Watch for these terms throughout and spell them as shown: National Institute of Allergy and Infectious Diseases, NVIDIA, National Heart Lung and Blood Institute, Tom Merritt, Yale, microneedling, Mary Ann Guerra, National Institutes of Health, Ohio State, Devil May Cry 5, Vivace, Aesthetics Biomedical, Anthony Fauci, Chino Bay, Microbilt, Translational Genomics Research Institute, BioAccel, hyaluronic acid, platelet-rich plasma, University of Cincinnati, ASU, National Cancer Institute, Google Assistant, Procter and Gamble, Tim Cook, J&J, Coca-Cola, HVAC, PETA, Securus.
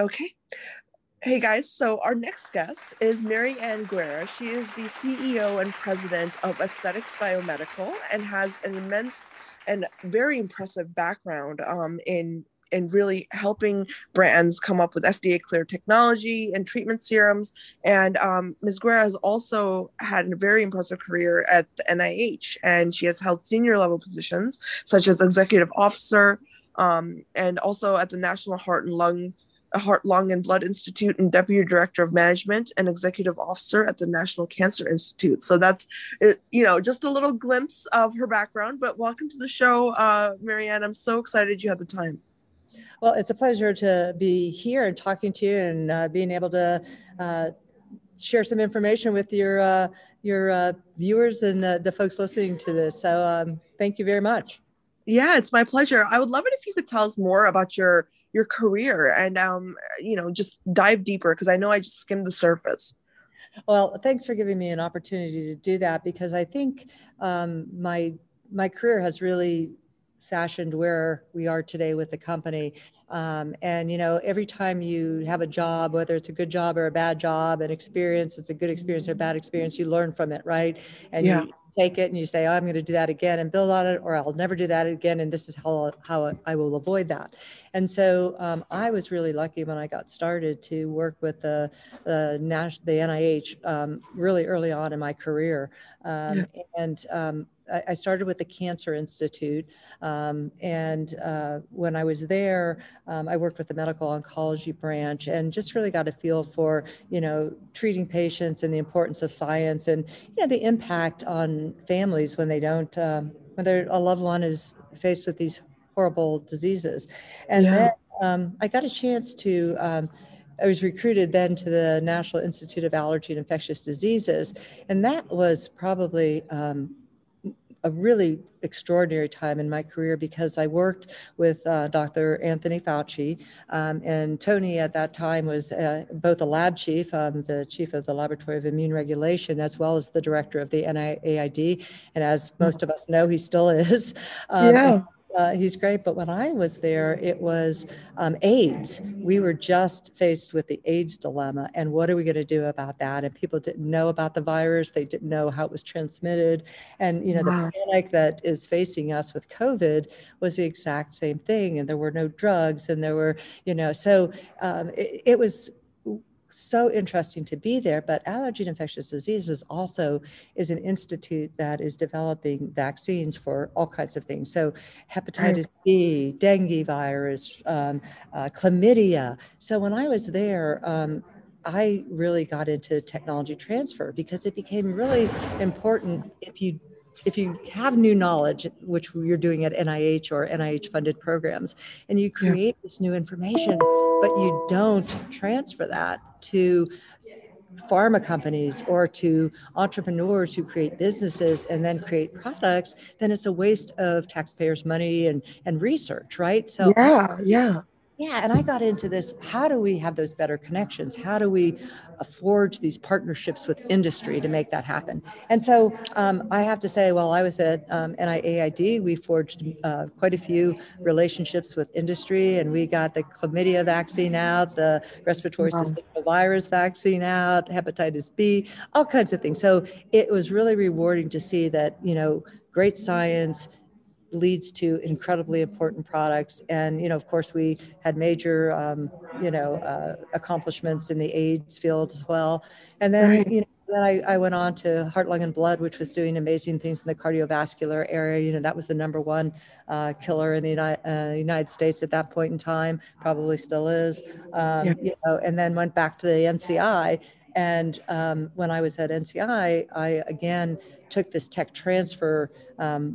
Okay. Hey guys, so our next guest is Mary Ann Guerra. She is the CEO and president of Aesthetics Biomedical and has an immense and very impressive background in really helping brands come up with FDA-cleared technology and treatment serums. And Ms. Guerra has also had a very impressive career at the NIH, and she has held senior level positions such as executive officer and also at the National Heart, Lung, and Blood Institute and Deputy Director of Management and Executive Officer at the National Cancer Institute. So that's, you know, just a little glimpse of her background, but welcome to the show, Mary Ann. I'm so excited you had the time. Well, it's a pleasure to be here and talking to you and being able to share some information with your viewers and the folks listening to this. So thank you very much. Yeah, it's my pleasure. I would love it if you could tell us more about your career and, you know, just dive deeper, because I know I just skimmed the surface. Well, thanks for giving me an opportunity to do that, because I think my career has really fashioned where we are today with the company. And, you know, every time you have a job, whether it's a good job or a bad job, an experience, it's a good experience or a bad experience, you learn from it, right? And yeah. You take it and you say, oh, I'm going to do that again and build on it, or I'll never do that again. And this is how I will avoid that. And so I was really lucky when I got started to work with the NIH really early on in my career. I started with the Cancer Institute, and when I was there, I worked with the medical oncology branch and just really got a feel for, you know, treating patients and the importance of science and, you know, the impact on families when they don't, when a loved one is faced with these horrible diseases. And yeah. Then I got a chance to, I was recruited then to the National Institute of Allergy and Infectious Diseases, and that was probably a really extraordinary time in my career, because I worked with Dr. Anthony Fauci, and Tony at that time was both a lab chief, the chief of the Laboratory of Immune Regulation, as well as the director of the NIAID. And as most of us know, he still is. Yeah. He's great. But when I was there, it was AIDS. We were just faced with the AIDS dilemma. And what are we going to do about that? And people didn't know about the virus. They didn't know how it was transmitted. And, you know, the panic that is facing us with COVID was the exact same thing. And there were no drugs, and there were, you know, so it was so interesting to be there. But Allergy and Infectious Diseases also is an institute that is developing vaccines for all kinds of things. So hepatitis B, dengue virus, chlamydia. So when I was there, I really got into technology transfer, because it became really important if you have new knowledge, which you're doing at NIH or NIH funded programs, and you create this new information, but you don't transfer that to pharma companies or to entrepreneurs who create businesses and then create products, then it's a waste of taxpayers' money and research, right? So Yeah, and I got into this, how do we have those better connections? How do we forge these partnerships with industry to make that happen? And so I have to say, while I was at NIAID, we forged quite a few relationships with industry, and we got the chlamydia vaccine out, the respiratory system virus vaccine out, hepatitis B, all kinds of things. So it was really rewarding to see that, you know, great science leads to incredibly important products. And, you know, of course, we had major, you know, accomplishments in the AIDS field as well. And then, you know, then I went on to Heart, Lung, and Blood, which was doing amazing things in the cardiovascular area. You know, that was the #1 killer in the United States at that point in time, probably still is, you know, and then went back to the NCI. And when I was at NCI, I again took this tech transfer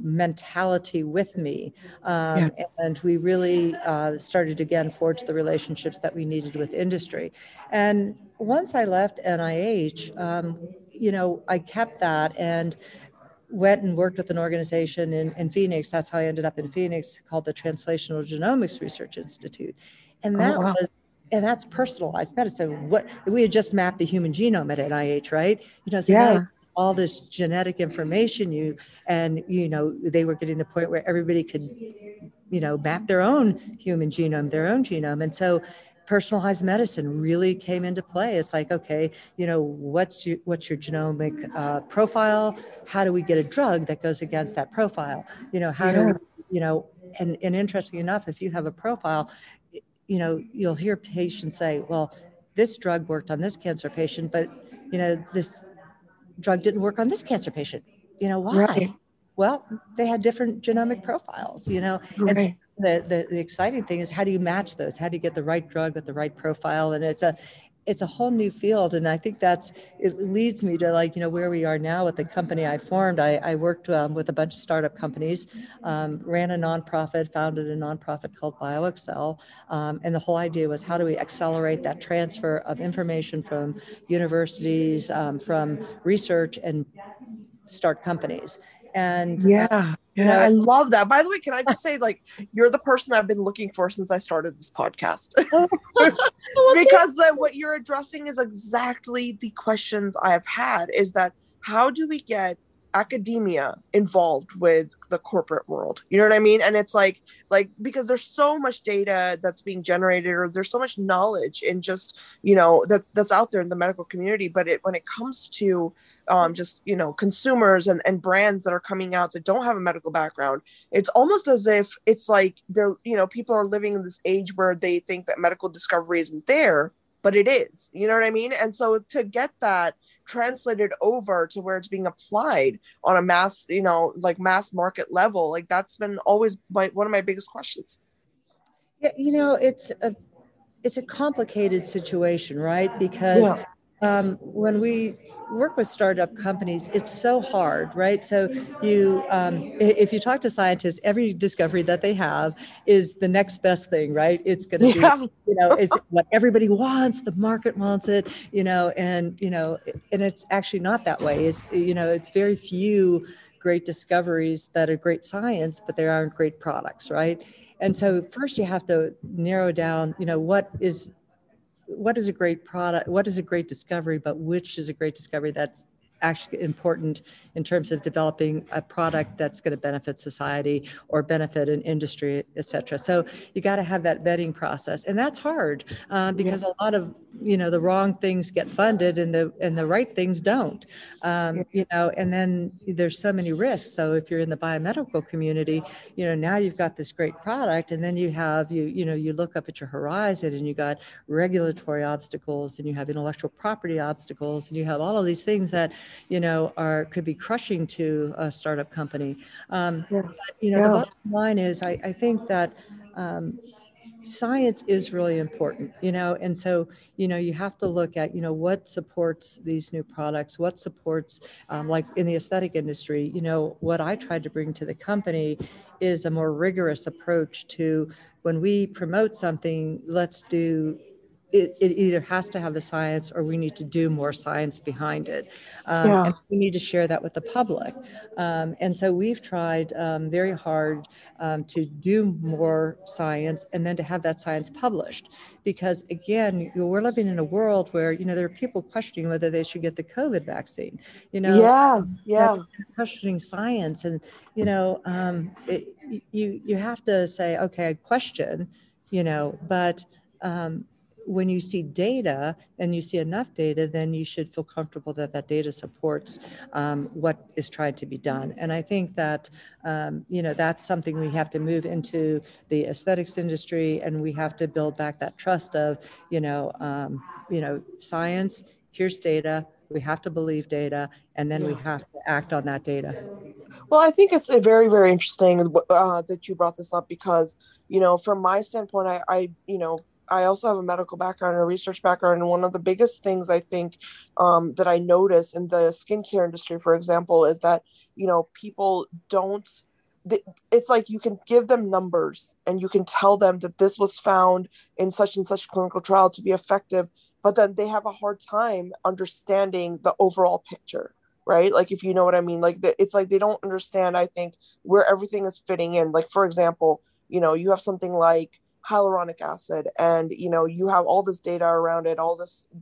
mentality with me. And we really started to again forge the relationships that we needed with industry. And once I left NIH, you know, I kept that and went and worked with an organization in Phoenix. That's how I ended up in Phoenix, called the Translational Genomics Research Institute. And that and that's personalized medicine. What we had just mapped the human genome at NIH, right? You know, so all this genetic information, you know, they were getting to the point where everybody could, you know, map their own human genome, their own genome. And so personalized medicine really came into play. It's like, okay, you know, what's your genomic profile? How do we get a drug that goes against that profile? You know, how do we, you know, and interestingly enough, if you have a profile, you know, you'll hear patients say, well, this drug worked on this cancer patient, but, you know, this drug didn't work on this cancer patient. You know, why? Right. Well, they had different genomic profiles, you know, right. And so the exciting thing is, how do you match those? How do you get the right drug with the right profile? And it's a whole new field. And I think it leads me to, like, you know, where we are now with the company I formed. I worked with a bunch of startup companies, ran a nonprofit, founded a nonprofit called BioAccel. And the whole idea was, how do we accelerate that transfer of information from universities, from research, and start companies? And yeah, I love that. By the way, can I just say, like, you're the person I've been looking for since I started this podcast, because what you're addressing is exactly the questions I've had, is that how do we get academia involved with the corporate world? You know what I mean? And it's like, because there's so much data that's being generated, or there's so much knowledge in just, you know, that's out there in the medical community. But when it comes to just, you know, consumers and brands that are coming out that don't have a medical background, it's almost as if it's like they're, you know, people are living in this age where they think that medical discovery isn't there, but it is, you know what I mean? And so to get that translated over to where it's being applied on a mass, you know, like mass market level, like that's been always one of my biggest questions. Yeah, you know, it's a complicated situation, right? Because when we work with startup companies, it's so hard, right? So you, if you talk to scientists, every discovery that they have is the next best thing, right? It's going to be, you know, it's what everybody wants, the market wants it, you know, and it's actually not that way. It's, you know, it's very few great discoveries that are great science, but they aren't great products, right? And so first you have to narrow down, you know, what is a great product? What is a great discovery? But which is a great discovery that's actually important in terms of developing a product that's going to benefit society or benefit an industry, et cetera. So you got to have that vetting process, and that's hard because a lot of, you know, the wrong things get funded and the right things don't, you know, and then there's so many risks. So if you're in the biomedical community, you know, now you've got this great product, and then you have, you know, you look up at your horizon and you got regulatory obstacles, and you have intellectual property obstacles, and you have all of these things that, you know, could be crushing to a startup company. But, you know, the bottom line is, I think that science is really important, you know, and so, you know, you have to look at, you know, what supports these new products, what supports, like in the aesthetic industry, you know, what I tried to bring to the company is a more rigorous approach to, when we promote something, let's do it either has to have the science, or we need to do more science behind it. And we need to share that with the public. And so we've tried very hard to do more science, and then to have that science published. Because again, you know, we're living in a world where, you know, there are people questioning whether they should get the COVID vaccine, you know, questioning science. And, you know, you have to say, okay, I question, you know, but, when you see data, and you see enough data, then you should feel comfortable that that data supports what is tried to be done. And I think that, you know, that's something we have to move into the aesthetics industry, and we have to build back that trust of, you know, science, here's data, we have to believe data, and then we have to act on that data. Well, I think it's very, very interesting that you brought this up, because, you know, from my standpoint, I you know, I also have a medical background, a research background. And one of the biggest things I think that I notice in the skincare industry, for example, is that, you know, people don't, it's like you can give them numbers and you can tell them that this was found in such and such clinical trial to be effective, but then they have a hard time understanding the overall picture. Right? Like, if you know what I mean, like it's like they don't understand, I think, where everything is fitting in. Like, for example, you know, you have something like, hyaluronic acid, and you have all this data around it, all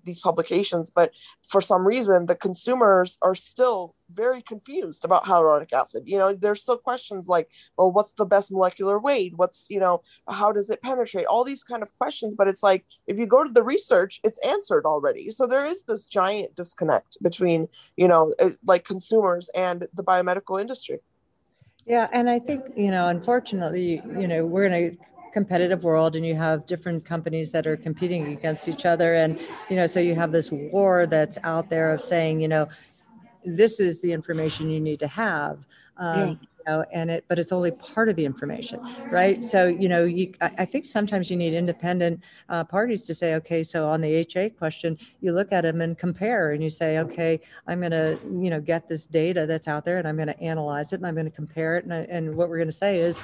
these publications, but for some reason the consumers are still very confused about hyaluronic acid. There's still questions like, well, what's the best molecular weight? What's, how does it penetrate? All these kind of questions. But it's like, if you go to the research, it's answered already. So there is this giant disconnect between, consumers and the biomedical industry. Yeah. And I think, unfortunately, we're in a competitive world and you have different companies that are competing against each other. And, so you have this war that's out there of saying, this is the information you need to have, but it's only part of the information, right? So, I think sometimes you need independent parties to say, okay, so on the HA question, you look at them and compare and you say, okay, I'm going to, get this data that's out there and I'm going to analyze it and I'm going to compare it. And what we're going to say is,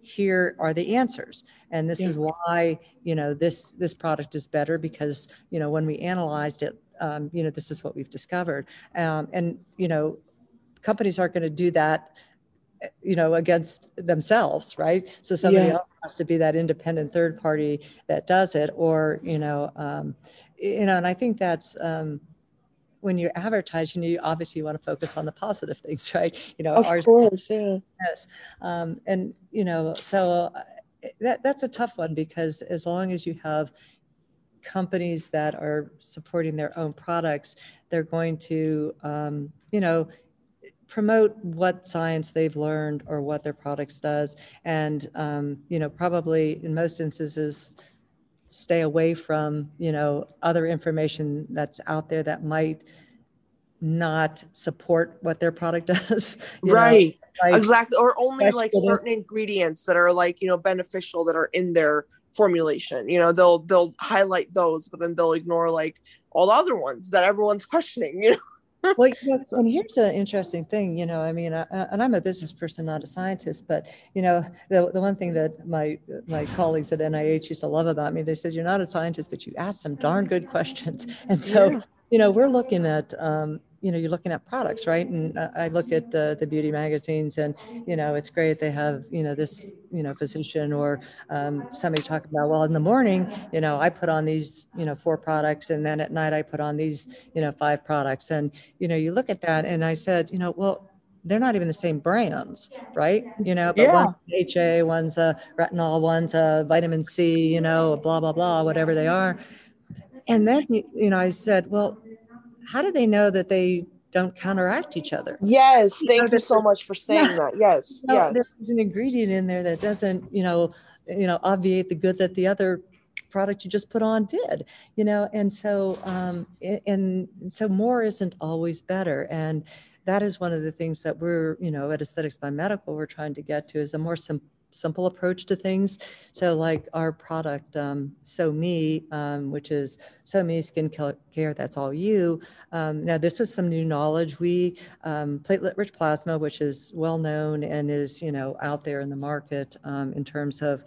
here are the answers. And this is why, this product is better because, when we analyzed it, this is what we've discovered. Companies aren't going to do that, against themselves, right? So somebody else has to be that independent third party that does it, or, and I think that's, when you advertise, you obviously want to focus on the positive things, right? Of course, yes. So that's a tough one because as long as you have companies that are supporting their own products, they're going to, promote what science they've learned or what their products does. And, probably in most instances, stay away from, other information that's out there that might not support what their product does. Exactly. Or only like certain ingredients that are like, beneficial that are in their formulation. They'll highlight those, but then they'll ignore like all other ones that everyone's questioning, Well, and here's an interesting thing, and I'm a business person, not a scientist, but, the one thing that my colleagues at NIH used to love about me, they said, you're not a scientist, but you ask some darn good questions. And so, we're looking at, you're looking at products, right? And I look at the beauty magazines and, it's great. They have, this, physician or somebody talking about, well, in the morning, I put on these, 4 products. And then at night I put on these, 5 products. And, you look at that and I said, well, they're not even the same brands, right? One's HA, one's a retinol, one's a vitamin C, blah, blah, blah, whatever they are. And then, I said, well, how do they know that they don't counteract each other? Yes. Thank you so much for saying that. Yes. There's an ingredient in there that doesn't, obviate the good that the other product you just put on did, and so, more isn't always better. And that is one of the things that we're, at Aesthetics Biomedical, we're trying to get to is a more simple approach to things. So like our product, SoMe, which is SoMe Skin Care, That's All You. Now this is some new knowledge. We, platelet-rich plasma, which is well known and is, out there in the market in terms of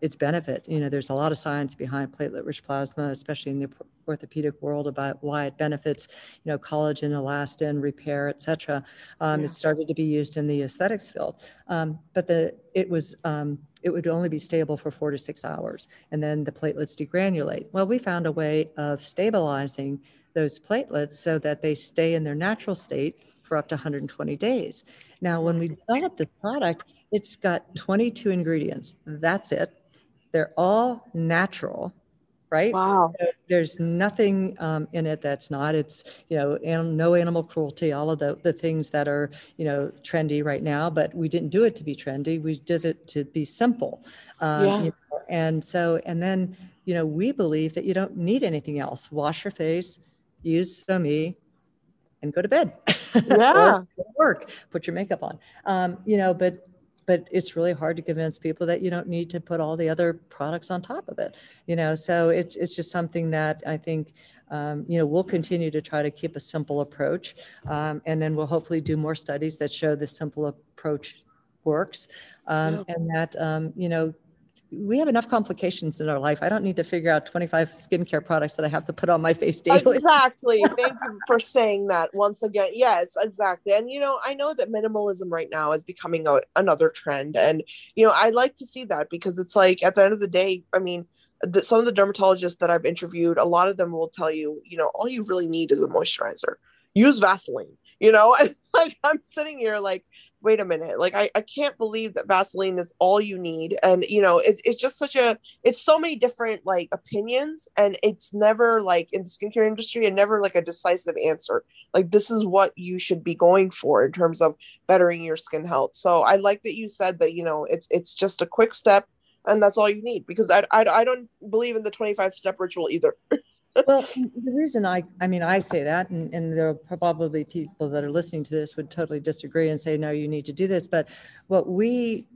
its benefit. There's a lot of science behind platelet-rich plasma, especially in the orthopedic world about why it benefits, collagen, elastin, repair, et cetera. It started to be used in the aesthetics field, but it would only be stable for 4 to 6 hours, and then the platelets degranulate. Well, we found a way of stabilizing those platelets so that they stay in their natural state for up to 120 days. Now, when we developed this product, it's got 22 ingredients. That's it. They're all natural. Right? Wow. So there's nothing in it that's not. It's, no animal cruelty, all of the things that are, trendy right now, but we didn't do it to be trendy. We did it to be simple. We believe that you don't need anything else. Wash your face, use SoMe, and go to bed. Yeah. Work, put your makeup on, but it's really hard to convince people that you don't need to put all the other products on top of it, so it's just something that I think, we'll continue to try to keep a simple approach. And then we'll hopefully do more studies that show the simple approach works. And that, we have enough complications in our life. I don't need to figure out 25 skincare products that I have to put on my face daily. Exactly. Thank you for saying that once again. Yes, exactly. And, you know, I know that minimalism right now is becoming another trend. And, you know, I like to see that because it's like at the end of the day, I mean, some of the dermatologists that I've interviewed, a lot of them will tell you, you know, all you really need is a moisturizer. Use Vaseline, you know, and like I'm sitting here like, wait a minute, like I can't believe that Vaseline is all you need. And, you know, it's just such a, it's so many different like opinions, and it's never like in the skincare industry and never like a decisive answer. Like this is what you should be going for in terms of bettering your skin health. So I like that you said that, you know, it's just a quick step and that's all you need, because I don't believe in the 25-step ritual either. Well, the reason I say that, and there are probably people that are listening to this would totally disagree and say, no, you need to do this. But what we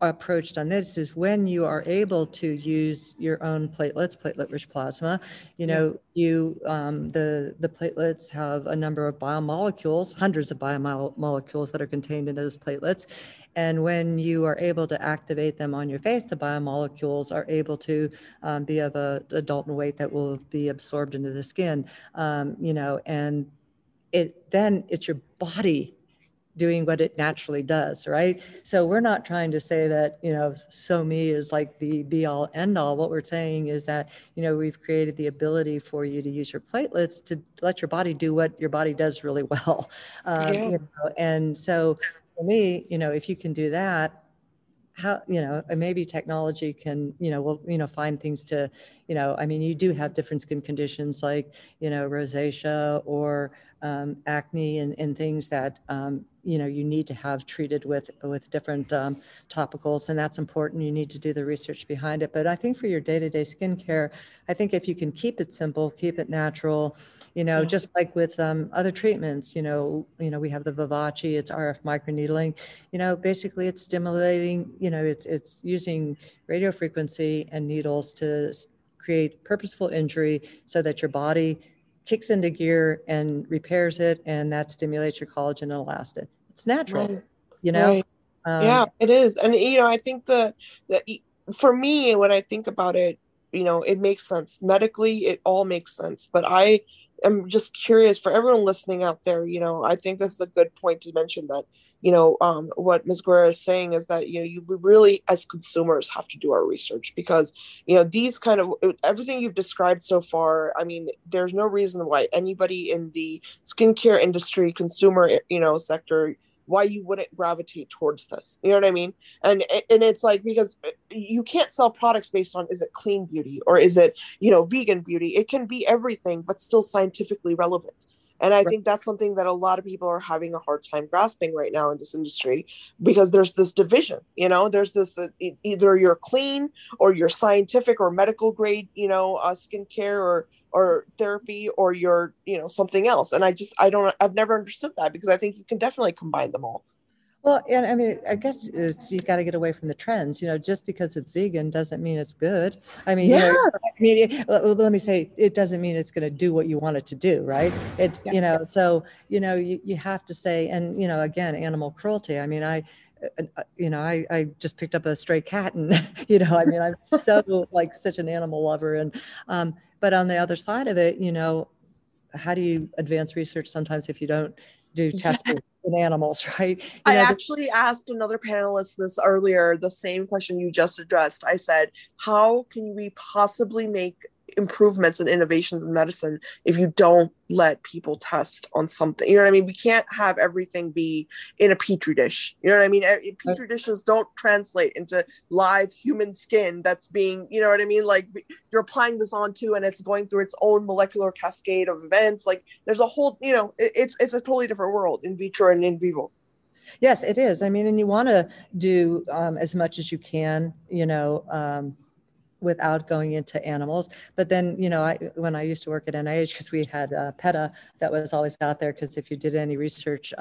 approached on this is when you are able to use your own platelets, platelet-rich plasma, you know, the platelets have a number of biomolecules, hundreds of biomolecules that are contained in those platelets. And when you are able to activate them on your face, the biomolecules are able to be of a Dalton weight that will be absorbed into the skin, you know, and it's your body doing what it naturally does, right? So we're not trying to say that, you know, SoMe is like the be all end all. What we're saying is that, you know, we've created the ability for you to use your platelets to let your body do what your body does really well. You know, and so for me, you know, if you can do that, how, you know, maybe technology can, you know, will, you know, find things to, you know, I mean, you do have different skin conditions like, you know, rosacea or acne and things that, you know, you need to have treated with different topicals, and that's important. You need to do the research behind it. But I think for your day-to-day skincare, I think if you can keep it simple, keep it natural, you know, just like with other treatments, you know, we have the Vivace, it's RF microneedling, you know, basically it's stimulating, you know, it's using radio frequency and needles to create purposeful injury so that your body kicks into gear and repairs it, and that stimulates your collagen and elastin. It's natural, right. You know? Right. Yeah, it is. And, you know, I think the for me, when I think about it, you know, it makes sense. Medically, it all makes sense. But I am just curious for everyone listening out there, you know, I think this is a good point to mention that, you know, what Ms. Guerra is saying is that, you know, you really, as consumers, have to do our research because, you know, these kind of, everything you've described so far, I mean, there's no reason why anybody in the skincare industry, consumer, you know, sector, why you wouldn't gravitate towards this. You know what I mean? And it's like, because you can't sell products based on, is it clean beauty or is it, you know, vegan beauty? It can be everything, but still scientifically relevant. And I think that's something that a lot of people are having a hard time grasping right now in this industry, because there's this division, you know, there's this, either you're clean or you're scientific or medical grade, you know, skincare or therapy, or you're, you know, something else. And I've never understood that, because I think you can definitely combine them all. Well, and I mean, I guess it's, you've got to get away from the trends, you know, just because it's vegan doesn't mean it's good. I mean, you know, I mean, let me say, it doesn't mean it's going to do what you want it to do. Right. You know, so, you know, you have to say, and, you know, again, animal cruelty. I mean, I just picked up a stray cat, and, you know, I mean, I'm so like such an animal lover. And, but on the other side of it, you know, how do you advance research sometimes if you don't do testing? In animals, right? I actually asked another panelist this earlier, the same question you just addressed. I said, how can we possibly make improvements and innovations in medicine if you don't let people test on something? You know what I mean? We can't have everything be in a petri dish. You know what I mean? Petri dishes don't translate into live human skin that's being, you know what I mean? Like you're applying this onto, and it's going through its own molecular cascade of events. Like there's a whole, you know, it's a totally different world in vitro and in vivo. Yes, it is. I mean, and you want to do as much as you can, you know, without going into animals. But then, you know, when I used to work at NIH, because we had PETA that was always out there, because if you did any research,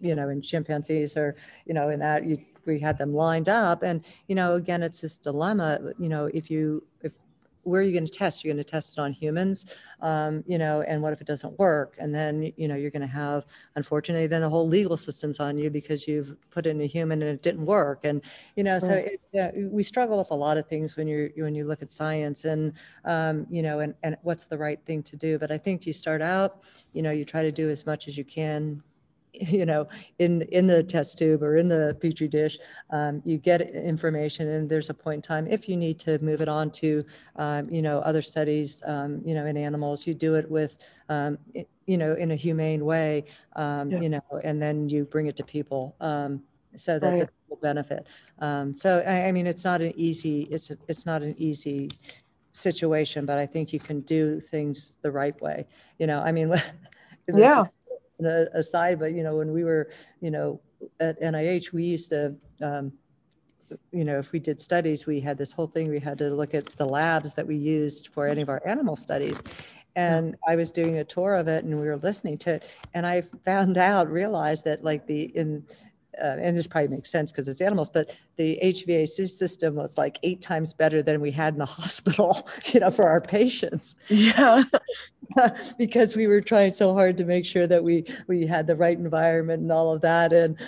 you know, in chimpanzees or, you know, in that, we had them lined up. And, you know, again, it's this dilemma, you know, if where are you going to test? You're going to test it on humans, you know, and what if it doesn't work? And then, you know, you're going to have, unfortunately, then the whole legal system's on you because you've put in a human and it didn't work. And, you know, so it, we struggle with a lot of things when you look at science and, you know, and what's the right thing to do. But I think you start out, you know, you try to do as much as you can, you know, in the test tube or in the petri dish, you get information, and there's a point in time if you need to move it on to, you know, other studies, you know, in animals, you do it with, you know, in a humane way, you know, and then you bring it to people. So that's a cool benefit. So I mean, it's not an easy, it's not an easy situation, but I think you can do things the right way. You know, I mean, aside, but you know, when we were, you know, at NIH, we used to, you know, if we did studies, we had this whole thing, we had to look at the labs that we used for any of our animal studies. And I was doing a tour of it and we were listening to it. And I found out, realized that like the, and this probably makes sense because it's animals, but the HVAC system was like 8 times better than we had in the hospital, you know, for our patients. Yeah. Because we were trying so hard to make sure that we had the right environment and all of that. And,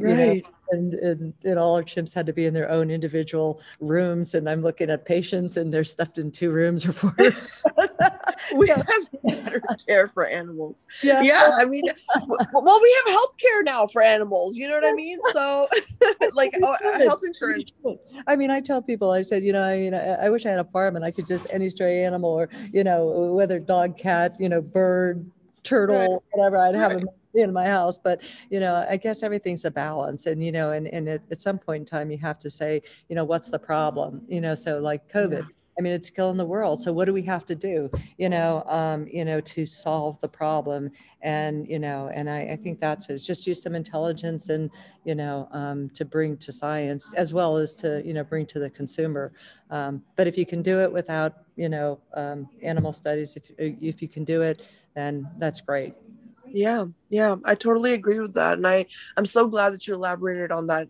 you know, and all our chimps had to be in their own individual rooms. And I'm looking at patients and they're stuffed in 2 rooms or 4. We have better care for animals. Yeah. I mean, well, we have health care now for animals. You know what I mean? So like health insurance. I mean, I tell people, I said, you know, I mean, I wish I had a farm and I could just any stray animal or, you know, whether dog, cat, you know, bird, turtle, whatever, I'd have them in my house. But, you know, I guess everything's a balance. And, you know, and at some point in time, you have to say, you know, what's the problem? You know, so like COVID, I mean, it's killing the world. So what do we have to do, you know, to solve the problem? And, you know, and I think that's it. Just use some intelligence and, you know, to bring to science as well as to, you know, bring to the consumer. But if you can do it without, you know, animal studies, if you can do it, then that's great. Yeah. Yeah. I totally agree with that. And I'm so glad that you elaborated on that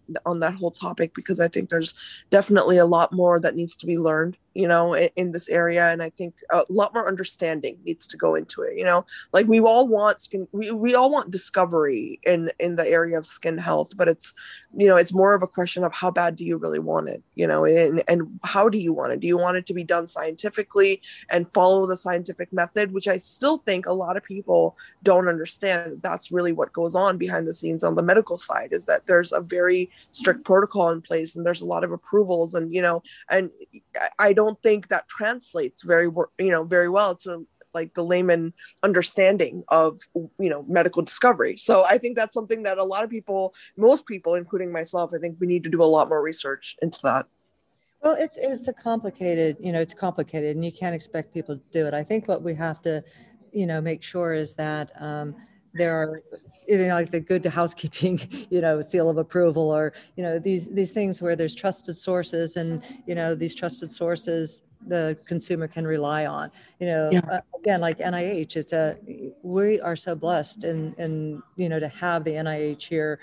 whole topic, because I think there's definitely a lot more that needs to be learned, you know, in this area. And I think a lot more understanding needs to go into it. You know, like we all want skin, we all want discovery in the area of skin health, but it's, you know, it's more of a question of how bad do you really want it, you know, and how do you want it? Do you want it to be done scientifically and follow the scientific method, which I still think a lot of people don't understand. That's really what goes on behind the scenes on the medical side, is that there's a very strict protocol in place and there's a lot of approvals, and, you know, and I don't think that translates very well to like the layman understanding of, you know, medical discovery. So I think that's something that a lot of people, most people, including myself, I think we need to do a lot more research into that. Well, it's a complicated, you know, it's complicated, and you can't expect people to do it. I think what we have to, you know, make sure is that, there are, you know, like the good housekeeping, you know, seal of approval, or, you know, these things where there's trusted sources, and, you know, these trusted sources the consumer can rely on, you know, again, like NIH, we are so blessed and, you know, to have the NIH here,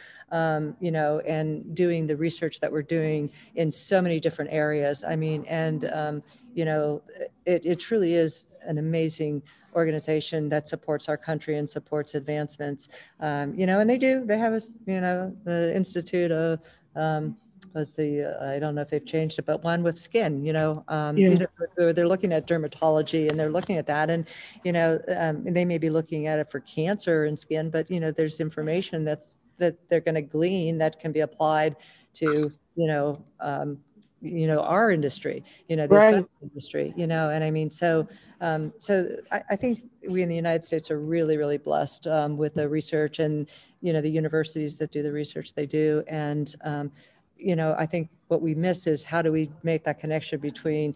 you know, and doing the research that we're doing in so many different areas. I mean, and, you know, it truly is an amazing organization that supports our country and supports advancements, you know, and they have, you know, the Institute of, I don't know if they've changed it, but one with skin, you know, you know, they're looking at dermatology and they're looking at that, and, you know, they may be looking at it for cancer and skin, but, you know, there's information that they're going to glean that can be applied to, you know, our industry, you know, the industry, you know, and I mean, so, so I think we in the United States are really, really blessed with the research and, you know, the universities that do the research they do. And, you know, I think what we miss is how do we make that connection between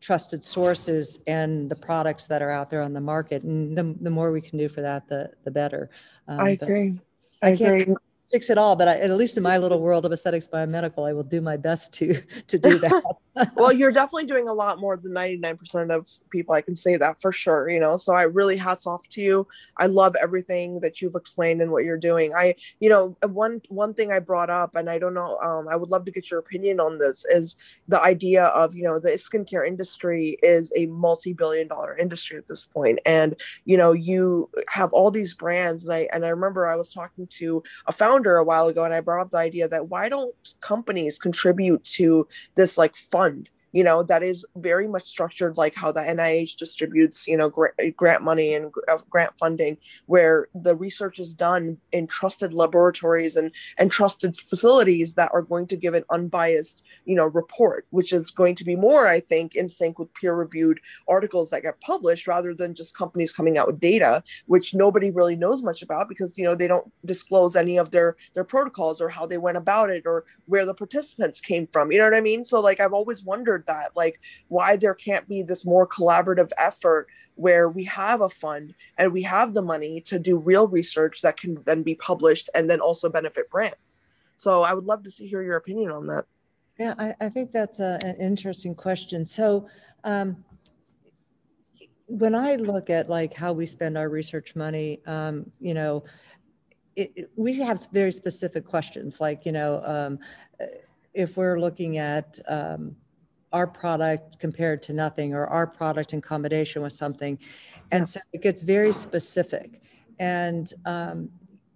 trusted sources and the products that are out there on the market. And the more we can do for that, the better. I agree. I agree. fix it all, but I, at least in my little world of aesthetics biomedical, I will do my best to do that. Well, you're definitely doing a lot more than 99% of people. I can say that for sure, you know, so I really hats off to you. I love everything that you've explained and what you're doing. I, you know, one thing I brought up, and I don't know, I would love to get your opinion on this, is the idea of, you know, the skincare industry is a multi-billion-dollar industry at this point. And, you know, you have all these brands. And I remember I was talking to a founder a while ago, and I brought up the idea that why don't companies contribute to this like fund, you know, that is very much structured like how the NIH distributes, you know, grant money and grant funding, where the research is done in trusted laboratories and trusted facilities that are going to give an unbiased, you know, report, which is going to be more, I think, in sync with peer-reviewed articles that get published, rather than just companies coming out with data, which nobody really knows much about because, you know, they don't disclose any of their protocols or how they went about it or where the participants came from. You know what I mean? So like, I've always wondered that, like, why there can't be this more collaborative effort where we have a fund and we have the money to do real research that can then be published and then also benefit brands. So I would love to hear your opinion on that. Yeah, I think that's an interesting question. So when I look at like how we spend our research money, you know, we have very specific questions, like, you know, if we're looking at our product compared to nothing, or our product in combination with something. And so it gets very specific. And,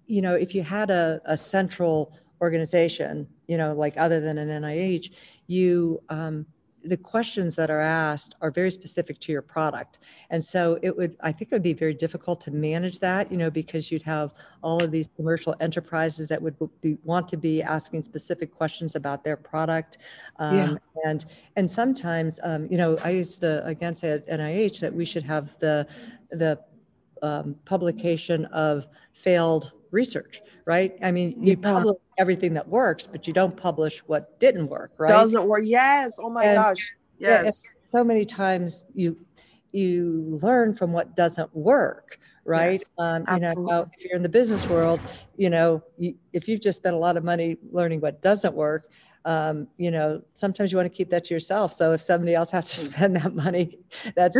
you know, if you had a central organization, you know, like other than an NIH, you, the questions that are asked are very specific to your product. And so it would, I think it would be very difficult to manage that, you know, because you'd have all of these commercial enterprises that would want to be asking specific questions about their product. And sometimes, you know, I used to, again, say at NIH that we should have the publication of failed research, right? I mean, you publish everything that works, but you don't publish what didn't work, right? Doesn't work. Yes. Oh my gosh. Yes. So many times you learn from what doesn't work, right? Yes, you know, if you're in the business world, you know, if you've just spent a lot of money learning what doesn't work, you know, sometimes you want to keep that to yourself. So if somebody else has to spend that money, that's,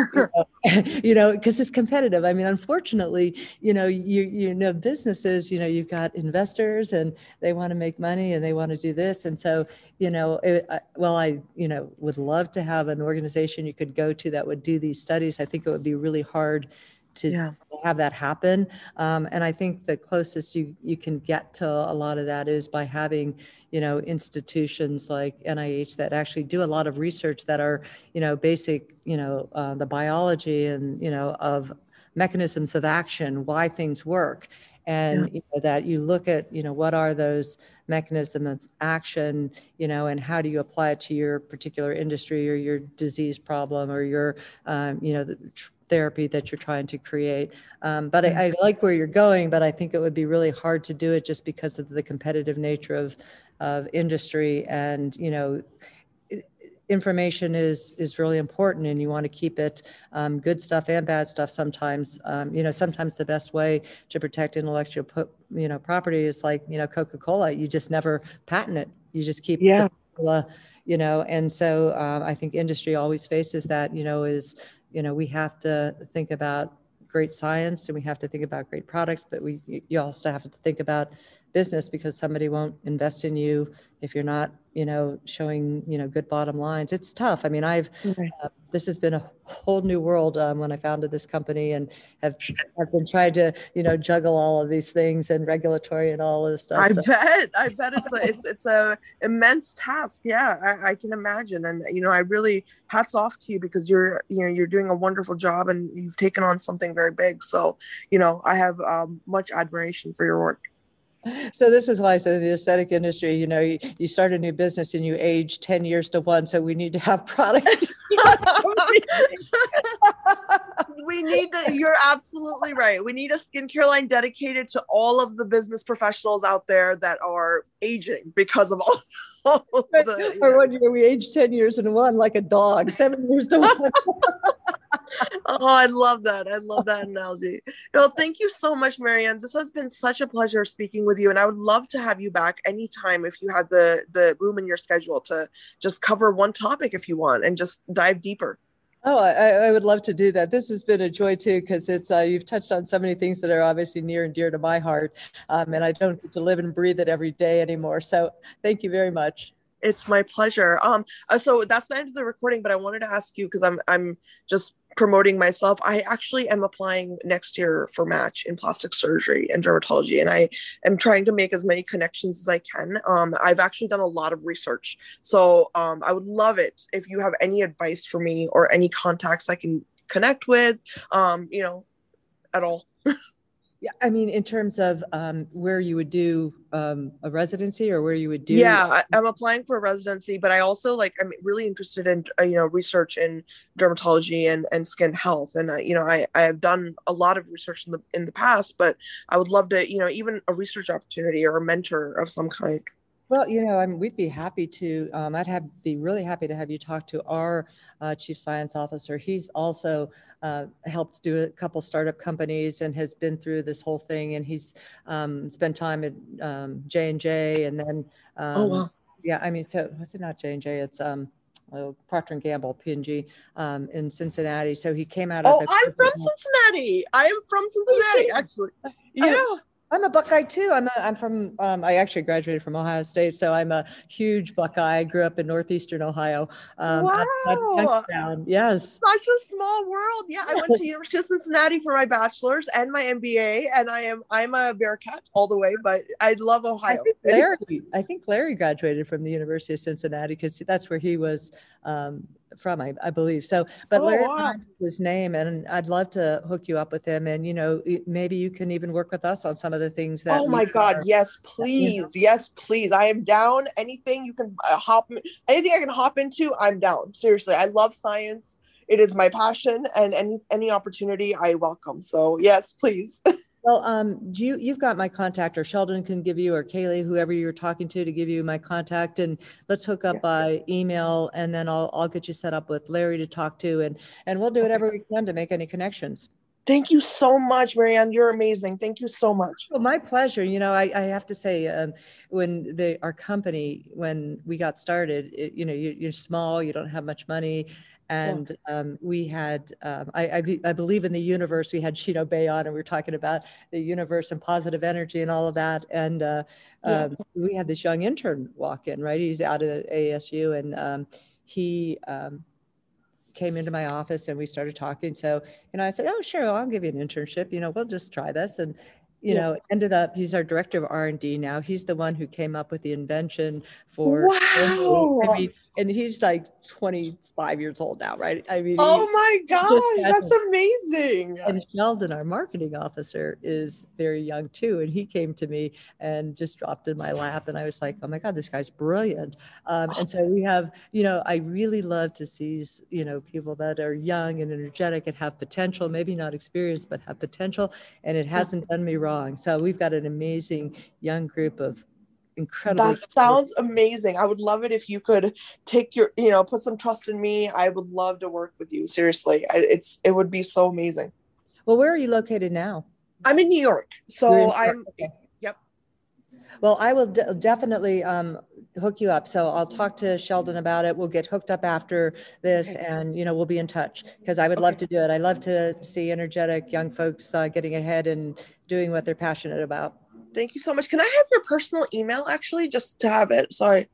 you know, because it's competitive. I mean, unfortunately, you know, you know, businesses, you know, you've got investors and they want to make money and they want to do this. And so, you know, I you know, would love to have an organization you could go to that would do these studies. I think it would be really hard to have that happen. And I think the closest you can get to a lot of that is by having, you know, institutions like NIH that actually do a lot of research that are, you know, basic, you know, the biology and, you know, of mechanisms of action, why things work. And you know, that you look at, you know, what are those mechanisms of action, you know, and how do you apply it to your particular industry or your disease problem or your, you know, the therapy that you're trying to create. But I like where you're going, but I think it would be really hard to do it just because of the competitive nature of industry. And, you know, information is really important, and you want to keep it good stuff and bad stuff. Sometimes, you know, sometimes the best way to protect intellectual, you know, property is like, you know, Coca-Cola, you just never patent it. You just keep Coca-Cola, you know? And so I think industry always faces that, you know, you know, we have to think about great science and we have to think about great products, but you also have to think about business, because somebody won't invest in you if you're not, you know, showing, you know, good bottom lines. It's tough. I mean, this has been a whole new world when I founded this company, and have been trying to, you know, juggle all of these things and regulatory and all of this stuff. I bet it's a immense task. Yeah, I can imagine. And, you know, I really hats off to you, because you're doing a wonderful job and you've taken on something very big. So, you know, I have much admiration for your work. So this is why I said the aesthetic industry, you know, you start a new business and you age 10 years to 1. So we need to have products. You're absolutely right. We need a skincare line dedicated to all of the business professionals out there that are aging because of all the, or 1 year, we age 10 years and 1, like a dog, 7 years to 1. Oh, I love that. I love that analogy. No, thank you so much, Mary Ann. This has been such a pleasure speaking with you. And I would love to have you back anytime if you had the room in your schedule to just cover one topic if you want and just dive deeper. Oh, I would love to do that. This has been a joy too, because it's you've touched on so many things that are obviously near and dear to my heart, and I don't get to live and breathe it every day anymore. So thank you very much. It's my pleasure. So that's the end of the recording, but I wanted to ask you, because I'm just promoting myself. I actually am applying next year for Match in plastic surgery and dermatology, and I am trying to make as many connections as I can. I've actually done a lot of research. So I would love it if you have any advice for me or any contacts I can connect with, you know, at all. Yeah, I mean, in terms of where you would do a residency or where you would do. Yeah, I'm applying for a residency, but I also I'm really interested in, you know, research in dermatology and skin health. And, you know, I have done a lot of research in the past, but I would love to, you know, even a research opportunity or a mentor of some kind. Well, you know, we'd be happy to, I'd be really happy to have you talk to our chief science officer. He's also helped do a couple startup companies and has been through this whole thing. And he's spent time at J&J and then, oh, wow. Yeah, I mean, so was it not J&J? It's Procter and Gamble, P&G, in Cincinnati. So he came out of. Oh, I'm from Cincinnati. I am from Cincinnati, actually. Yeah. I'm a Buckeye too. I actually graduated from Ohio State, so I'm a huge Buckeye. I grew up in Northeastern Ohio. Wow. Yes. Such a small world. Yeah. I went to University of Cincinnati for my bachelor's and my MBA, and I'm a Bearcat all the way, but I love Ohio. I think Larry graduated from the University of Cincinnati because that's where he was, from, I believe. So, but Larry, wow, his name, and I'd love to hook you up with him. And, you know, maybe you can even work with us on some of the things that. Oh my God. Yes, please. You know. Yes, please. I am down. Anything you can anything I can hop into, I'm down. Seriously. I love science. It is my passion, and any opportunity I welcome. So yes, please. Well, you've got my contact, or Sheldon can give you, or Kaylee, whoever you're talking to give you my contact, and let's hook up by email, and then I'll get you set up with Larry to talk to, and we'll do whatever we can to make any connections. Thank you so much, Mary Ann. You're amazing. Thank you so much. Well, my pleasure. You know, I have to say, when we got started, you know, you're small, you don't have much money. And we had, I believe in the universe, we had Chino Bay on, and we were talking about the universe and positive energy and all of that. And we had this young intern walk in, right? He's out of ASU, and he came into my office and we started talking. So, and I said, oh, sure, I'll give you an internship. You know, we'll just try this. And you know, ended up, he's our director of R&D now. He's the one who came up with the invention for, wow. I mean, and he's like 25 years old now, right? I mean, oh my gosh, that's amazing. And Sheldon, our marketing officer, is very young too. And he came to me and just dropped in my lap. And I was like, oh my God, this guy's brilliant. And so we have, you know, I really love to see, you know, people that are young and energetic and have potential, maybe not experienced, but have potential. And it hasn't done me wrong. So we've got an amazing young group of incredible. That sounds amazing. I would love it if you could take your, you know, put some trust in me. I would love to work with you. Seriously. It would be so amazing. Well, where are you located now? I'm in New York. So I'm, okay. Yep. Well, I will definitely hook you up. So I'll talk to Sheldon about it. We'll get hooked up after this, okay. And, you know, we'll be in touch, because I would love to do it. I love to see energetic young folks getting ahead and doing what they're passionate about. Thank you so much. Can I have your personal email, actually, just to have it? Sorry.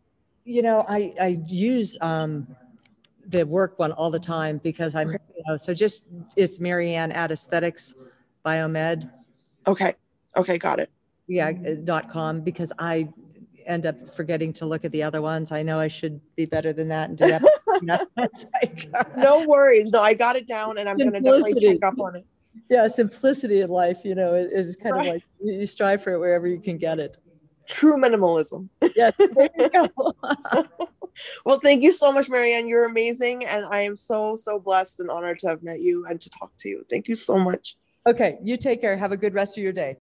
You know, I use the work one all the time, because I'm, you know, so just, it's Mary Ann at Aesthetics Biomed. Okay. Okay. Got it. Yeah. .com, because I end up forgetting to look at the other ones. I know I should be better than that and do that. No worries. No, I got it down, and I'm going to definitely check up on it. Yeah, simplicity in life, you know, is kind of like you strive for it wherever you can get it. True minimalism. Yes, there you go. Well, thank you so much, Mary Ann. You're amazing. And I am so, so blessed and honored to have met you and to talk to you. Thank you so much. Okay, you take care. Have a good rest of your day.